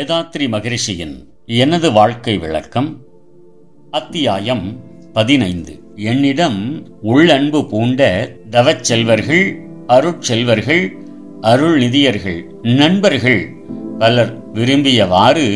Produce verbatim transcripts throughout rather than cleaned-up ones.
வேதாத்திரி மகரிஷியின் எனது வாழ்க்கை விளக்கம், அத்தியாயம் பதினைந்து. என்னிடம் உள்ளன்பு பூண்ட தவச்செல்வர்கள், அருட்செல்வர்கள், அருள் நிதியர்கள், நண்பர்கள் பலர் விரும்பியவாறு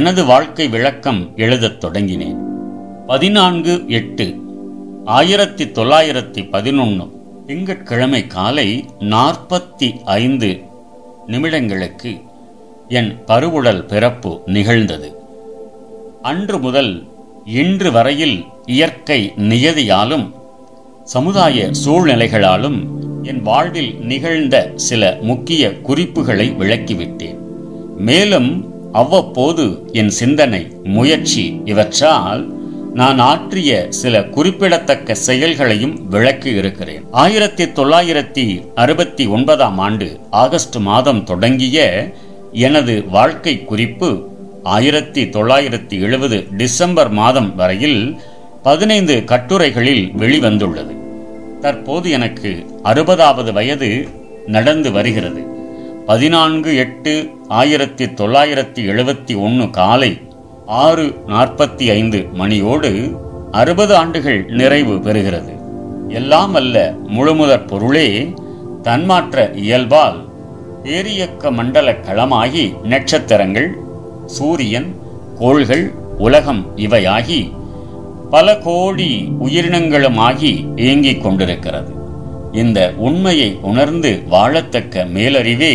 எனது வாழ்க்கை விளக்கம் எழுதத் தொடங்கினேன். பதினான்கு எட்டு ஆயிரத்தி தொள்ளாயிரத்தி பதினொன்று திங்கட்கிழமை காலை நாற்பத்தி ஐந்து நிமிடங்களுக்கு என் பருவுடல் பிறப்பு நிகழ்ந்தது. அன்று முதல் இன்று வரையில் இயற்கை நியதியாலும் சமுதாய சூழ்நிலைகளாலும் என் வாழ்வில் நிகழ்ந்த சில முக்கிய குறிப்புகளை விளக்கிவிட்டேன். மேலும் அவ்வப்போது என் சிந்தனை, முயற்சி இவற்றால் நான் ஆற்றிய சில குறிப்பிடத்தக்க செயல்களையும் விளக்கி இருக்கிறேன். ஆயிரத்தி தொள்ளாயிரத்தி அறுபத்தி ஒன்பதாம் ஆண்டு ஆகஸ்ட் மாதம் தொடங்கிய எனது வாழ்க்கை குறிப்பு ஆயிரத்தி தொள்ளாயிரத்தி எழுபது டிசம்பர் மாதம் வரையில் பதினைந்து கட்டுரைகளில் வெளிவந்துள்ளது. தற்போது எனக்கு அறுபதாவது வயது நடந்து வருகிறது. பதினான்கு எட்டு ஆயிரத்தி தொள்ளாயிரத்தி எழுபத்தி ஒன்று காலை ஆறு நாற்பத்தி ஐந்து மணியோடு அறுபது ஆண்டுகள் நிறைவு பெறுகிறது. எல்லாம் அல்ல முழுமுதற் பொருளே தன்மாற்ற இயல்பால் பேரியக்க மண்டல களமாகி நட்சத்திரங்கள், சூரியன், கோள்கள், உலகம் இவையாகி பல கோடி உயிரினங்களுமாகி இயங்கிக் கொண்டிருக்கிறது. இந்த உண்மையை உணர்ந்து வாழத்தக்க மேலறிவே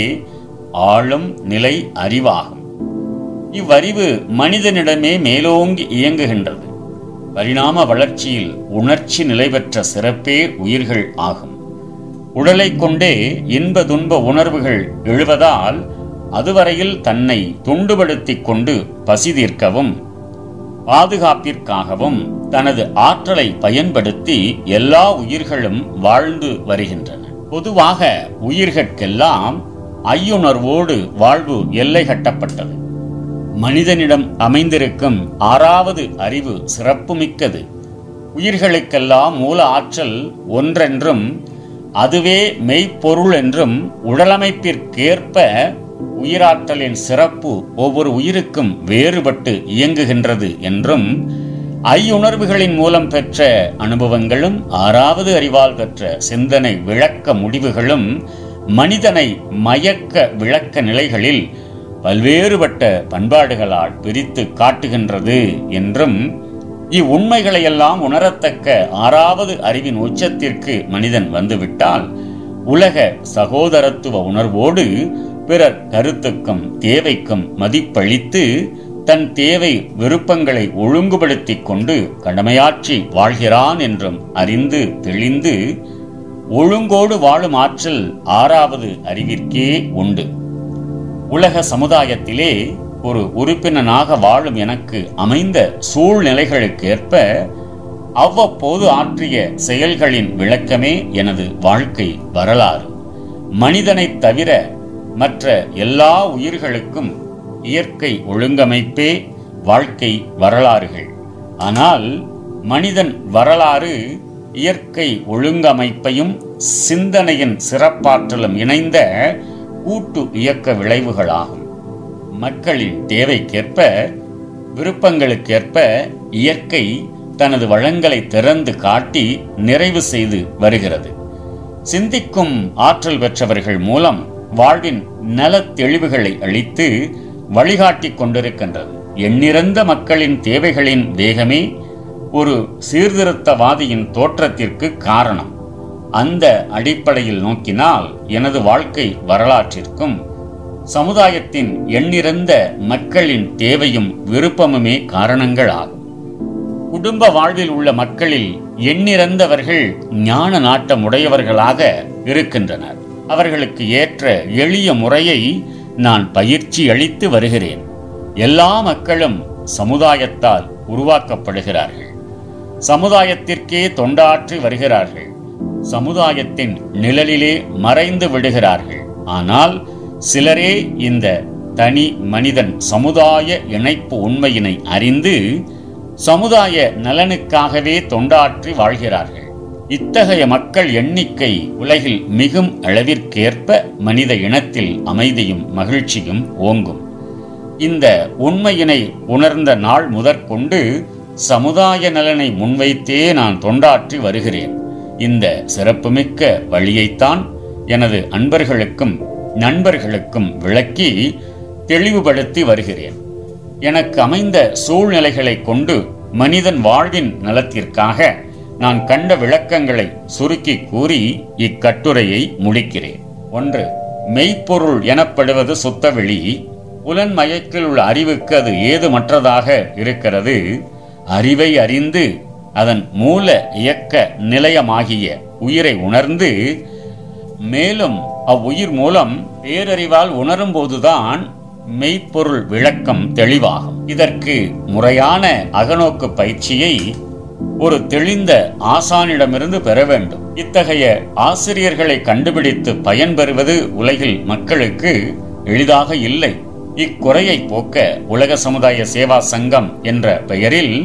ஆளும் நிலை அறிவாகும். இவ்வறிவு மனிதனிடமே மேலோங்கி இயங்குகின்றது. பரிணாம வளர்ச்சியில் உணர்ச்சி நிலை பெற்ற சிறப்பே உயிர்கள் ஆகும். உடலை கொண்டே இன்ப துன்ப உணர்வுகள் எழுவதால் அதுவரையில் தன்னை துண்டுபடுத்திக் கொண்டு பசி தீர்க்கவும் பாதுகாப்பிற்காகவும் தனது ஆற்றலை பயன்படுத்தி எல்லா உயிர்களும் வாழ்ந்து வருகின்றன. பொதுவாக உயிர்கட்கெல்லாம் ஐயுணர்வோடு வாழ்வு எல்லை கட்டப்பட்டது. மனிதனிடம் அமைந்திருக்கும் ஆறாவது அறிவு சிறப்புமிக்கது. உயிர்களுக்கெல்லாம் மூல ஆற்றல் ஒன்றென்றும் அதுவே மெய்ப்பொருள் என்றும் உடலமைப்பிற்கேற்ப உயிராற்றலின் சிறப்பு ஒவ்வொரு உயிருக்கும் வேறுபட்டு இயங்குகின்றது என்றும் ஐயுணர்வுகளின் மூலம் பெற்ற அனுபவங்களும் ஆறாவது அறிவால் பெற்ற சிந்தனை விளக்க முடிவுகளும் மனிதனை மயக்க விளக்க நிலைகளில் பல்வேறுபட்ட பண்பாடுகளால் பிரித்து காட்டுகின்றது என்றும் இவ்வுண்மைகளையெல்லாம் உணரத்தக்க ஆறாவது அறிவின் உச்சத்திற்கு மனிதன் வந்துவிட்டால் உலக சகோதரத்துவ உணர்வோடு பிறர் கருத்துக்கும் தேவைக்கும் மதிப்பளித்து தன் தேவை விருப்பங்களை ஒழுங்குபடுத்தி கொண்டு கடமையாற்றி வாழ்கிறான் என்றும் அறிந்து தெளிந்து ஒழுங்கோடு வாழும் ஆற்றல் ஆறாவது அறிவிற்கே உண்டு. உலக சமுதாயத்திலே ஒரு உறுப்பினனாக வாழும் எனக்கு அமைந்த சூழ்நிலைகளுக்கேற்ப அவ்வப்போது ஆற்றிய செயல்களின் விளக்கமே எனது வாழ்க்கை வரலாறு. மனிதனை தவிர மற்ற எல்லா உயிர்களுக்கும் இயற்கை ஒழுங்கமைப்பே வாழ்க்கை வரலாறுகள். ஆனால் மனிதன் வரலாறு இயற்கை ஒழுங்கமைப்பையும் சிந்தனையின் சிறப்பாற்றலும் இணைந்த கூட்டு இயக்க விளைவுகளாகும். மக்களின் தேவைக்கேற்ப விருப்பங்களுக்கேற்ப இயற்கை தனது வளங்களை திறந்து காட்டி நிறைவு செய்து வருகிறது. சிந்திக்கும் ஆற்றல் பெற்றவர்கள் மூலம் வாழ்வின் நலத்தெளிவுகளை அளித்து வழிகாட்டி கொண்டிருக்கின்றது. எண்ணிறந்த மக்களின் தேவைகளின் வேகமே ஒரு சீர்திருத்தவாதியின் தோற்றத்திற்கு காரணம். அந்த அடிப்படையில் நோக்கினால் எனது வாழ்க்கை வரலாற்றிற்கும் சமுதாயத்தின் எண்ணிறந்த மக்களின் தேவையும் விருப்பமுமே காரணங்களாகும். குடும்ப வாழ்வில் உள்ள மக்களில் எண்ணிறந்தவர்கள் ஞான நாட்டம் உடையவர்களாக இருக்கின்றனர். அவர்களுக்கு ஏற்ற எளிய முறையை நான் பயிற்சி அளித்து வருகிறேன். எல்லா மக்களும் சமுதாயத்தால் உருவாக்கப்படுகிறார்கள். சமுதாயத்திற்கே தொண்டாற்றி வருகிறார்கள். சமுதாயத்தின் நிழலிலே மறைந்து விடுகிறார்கள். ஆனால் சிலரே இந்த தனி மனிதன் சமுதாய இணைப்பு உண்மையினை அறிந்து சமுதாய நலனுக்காகவே தொண்டாற்றி வாழ்கிறார்கள். இத்தகைய மக்கள் எண்ணிக்கை உலகில் மிகும் அளவிற்கேற்ப மனித இனத்தில் அமைதியும் மகிழ்ச்சியும் ஓங்கும். இந்த உண்மையினை உணர்ந்த நாள் முதற்கொண்டு சமுதாய நலனை முன்வைத்தே நான் தொண்டாற்றி வருகிறேன். இந்த சிறப்புமிக்க வழியைத்தான் எனது அன்பர்களுக்கும் நண்பர்களுக்கும் விளக்கி தெளிவுபடுத்தி வருகிறேன். எனக்கு அமைந்த சூழ்நிலைகளை கொண்டு மனிதன் வாழ்வின் நலத்திற்காக நான் கண்ட விளக்கங்களை சுருக்கி கூறி இக்கட்டுரையை முடிக்கிறேன். ஒன்று, மெய்ப்பொருள் எனப்படுவது சுத்தவெளி. புலன் மயக்கில் உள்ள அறிவுக்கு அது ஏதுமற்றதாக இருக்கிறது. அறிவை அறிந்து அதன் மூல இயக்க நிலையமாகிய உயிரை உணர்ந்து மேலும் அவ்வுயிர் மூலம் பேரறிவால் உணரும் போதுதான் மெய்ப்பொருள் விளக்கம் தெளிவாகும். இதற்கு முறையான அகநோக்கு பயிற்சியை ஒரு தெளிந்த ஆசானிடமிருந்து பெற வேண்டும். இத்தகைய ஆசிரியர்களை கண்டுபிடித்து பயன்பெறுவது உலகில் மக்களுக்கு எளிதாக இல்லை. இக்குறையை போக்க உலக சமுதாய சேவா சங்கம் என்ற பெயரில்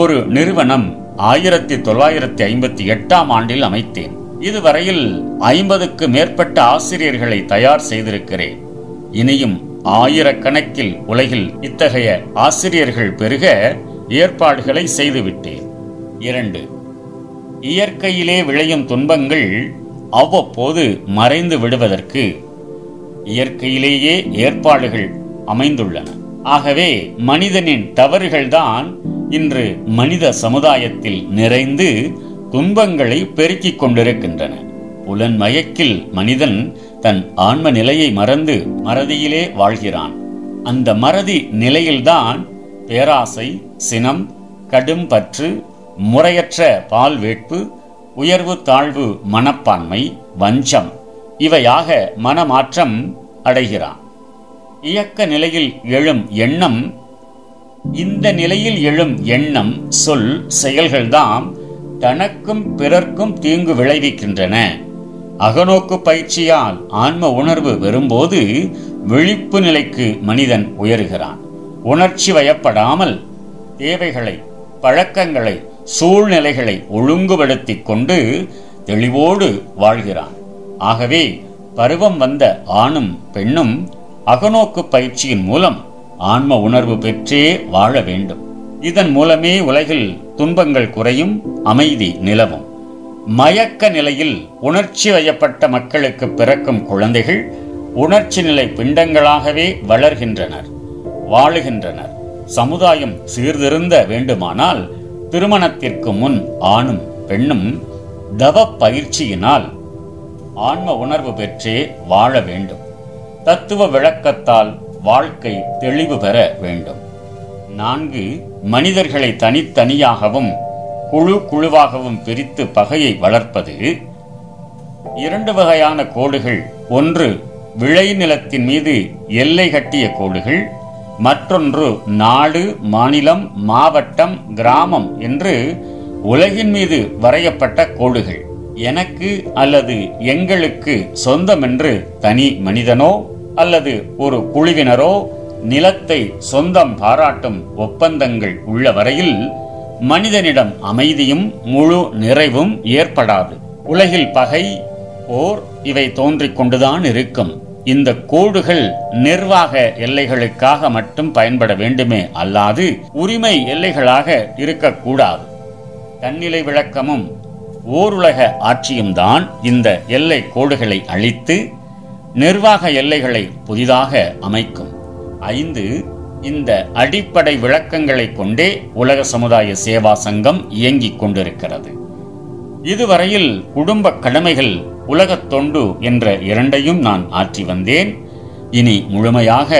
ஒரு நிறுவனம் ஆயிரத்தி தொள்ளாயிரத்தி ஐம்பத்தி எட்டாம் ஆண்டில் அமைத்தேன். இதுவரையில் ஐம்பதுக்கு மேற்பட்ட ஆசிரியர்களை தயார் செய்திருக்கிறேன். இனியும் ஆயிரக்கணக்கில் உலகில் இத்தகைய ஆசிரியர்கள் பெருக ஏற்பாடுகளை செய்துவிட்டேன். இரண்டு, இயற்கையிலே விளையும் துன்பங்கள் அவ்வப்போது மறைந்து விடுவதற்கு இயற்கையிலேயே ஏற்பாடுகள் அமைந்துள்ளன. ஆகவே மனிதனின் தவறுகள்தான் இன்று மனித சமுதாயத்தில் நிறைந்து துன்பங்களை பெருக்கிக் கொண்டிருக்கின்றன. புலன் மயக்கில் மனிதன் தன் ஆன்ம நிலையை மறந்து மறதியிலே வாழ்கிறான். அந்த மறதி நிலையில்தான் பேராசை, சினம், கடும் பற்று, முறையற்ற பால் வேட்பு, உயர்வு தாழ்வு மனப்பான்மை, வஞ்சம் இவையாக மனமாற்றம் அடைகிறான். இயக்க நிலையில் எழும் எண்ணம் இந்த நிலையில் எழும் எண்ணம் சொல் செயல்கள்தான் தனக்கும் பிறர்க்கும் தீங்கு விளைவிக்கின்றன. அகநோக்கு பயிற்சியால் ஆன்ம உணர்வு வரும்போது விழிப்பு நிலைக்கு மனிதன் உயர்கிறான். உணர்ச்சி வயப்படாமல் தேவைகளை, பழக்கங்களை, சூழ்நிலைகளை ஒழுங்குபடுத்தி கொண்டு தெளிவோடு வாழ்கிறான். ஆகவே பருவம் வந்த ஆணும் பெண்ணும் அகநோக்கு பயிற்சியின் மூலம் ஆன்ம உணர்வு பெற்றே வாழ வேண்டும். இதன் மூலமே உலகில் துன்பங்கள் குறையும், அமைதி நிலவும். மயக்க நிலையில் உணர்ச்சி வயப்பட்ட மக்களுக்கு பிறக்கும் குழந்தைகள் உணர்ச்சி நிலை பிண்டங்களாகவே வளர்கின்றனர், வாழுகின்றனர். சமுதாயம் சீர்திருந்த வேண்டுமானால் திருமணத்திற்கு முன் ஆணும் பெண்ணும் தவ பயிற்சியினால் ஆன்ம உணர்வு பெற்றே வாழ வேண்டும். தத்துவ விளக்கத்தால் வாழ்க்கை தெளிவு பெற வேண்டும். நான்கு, மனிதர்களை தனித்தனியாகவும் குழு குழுவாகவும் பிரித்து பகையை வளர்ப்பது. இரண்டு வகையான கோடுகள், ஒன்று விளை நிலத்தின் மீது எல்லை கட்டிய கோடுகள், மற்றொன்று நாடு, மாநிலம், மாவட்டம், கிராமம் என்று உலகின் மீது வரையப்பட்ட கோடுகள். எனக்கு அல்லது எங்களுக்கு சொந்தம் என்று தனி மனிதனோ அல்லது ஒரு குழுவினரோ நிலத்தை சொந்தம் பாராட்டும் ஒப்பந்தங்கள் உள்ள வரையில் மனிதனிடம் அமைதியும் முழு நிறைவும் ஏற்படாது. உலகில் பகை, போர் இவை தோன்றிக் கொண்டுதான் இருக்கும். இந்த கோடுகள் நிர்வாக எல்லைகளுக்காக மட்டும் பயன்பட வேண்டுமே அல்லாது உரிமை எல்லைகளாக இருக்கக்கூடாது. தன்னிலை விளக்கமும் ஓருலக ஆட்சியும்தான் இந்த எல்லை கோடுகளை அழித்து நிர்வாக எல்லைகளை புதிதாக அமைக்கும். ஐந்து, இந்த அடிப்படை விளக்கங்களை கொண்டே உலக சமுதாய சேவா சங்கம் இயங்கிக் கொண்டிருக்கிறது. இதுவரையில் குடும்ப கடமைகள், உலகத் தொண்டு என்ற இரண்டையும் நான் ஆற்றி வந்தேன். இனி முழுமையாக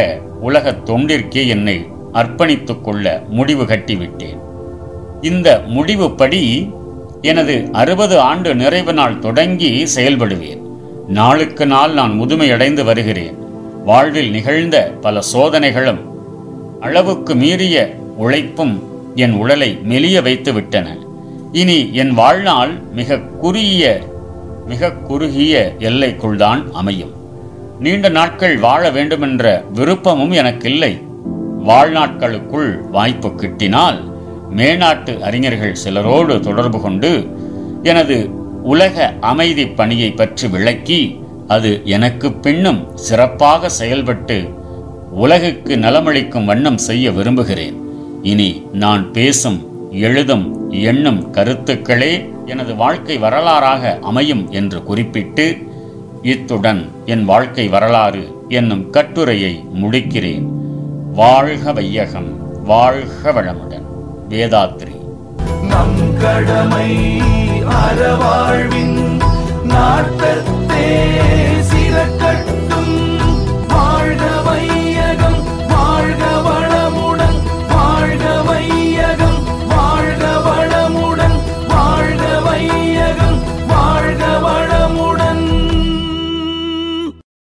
உலகத் தொண்டிற்கே என்னை அர்ப்பணித்துக் கொள்ள முடிவு கட்டிவிட்டேன். இந்த முடிவுப்படி எனது அறுபது ஆண்டு நிறைவு நாள் தொடங்கி செயல்படுவேன். நாளுக்கு நாள் நான் முதுமையடைந்து வருகிறேன். வாழ்வில் நிகழ்ந்த பல சோதனைகளும் அளவுக்கு மீறிய உழைப்பும் என் உடலை மெலிய வைத்து விட்டன. இனி என் வாழ்நாள் மிக குறுகிய மிக குறுகிய எல்லைக்குள்தான் அமையும். நீண்ட நாட்கள் வாழ வேண்டுமென்ற விருப்பமும் எனக்கில்லை. வாழ்நாட்களுக்குள் வாய்ப்பு கிட்டினால் மேநாட்டு அறிஞர்கள் சிலரோடு தொடர்பு கொண்டு எனது உலக அமைதி பணியை பற்றி விளக்கி அது எனக்கு பின்னும் சிறப்பாக செயல்பட்டு உலகுக்கு நலமளிக்கும் வண்ணம் செய்ய விரும்புகிறேன். இனி நான் பேசும், எழுதும், எண்ணும் கருத்துக்களே எனது வாழ்க்கை வரலாறாக அமையும் என்று குறிப்பிட்டு, இத்துடன் என் வாழ்க்கை வரலாறு என்னும் கட்டுரையை முடிக்கிறேன். வாழ்க வையகம், வாழ்க வளமுடன். வேதாத்திரி. நம் கடமை அறவாழ்வின் நாட்டத்தே.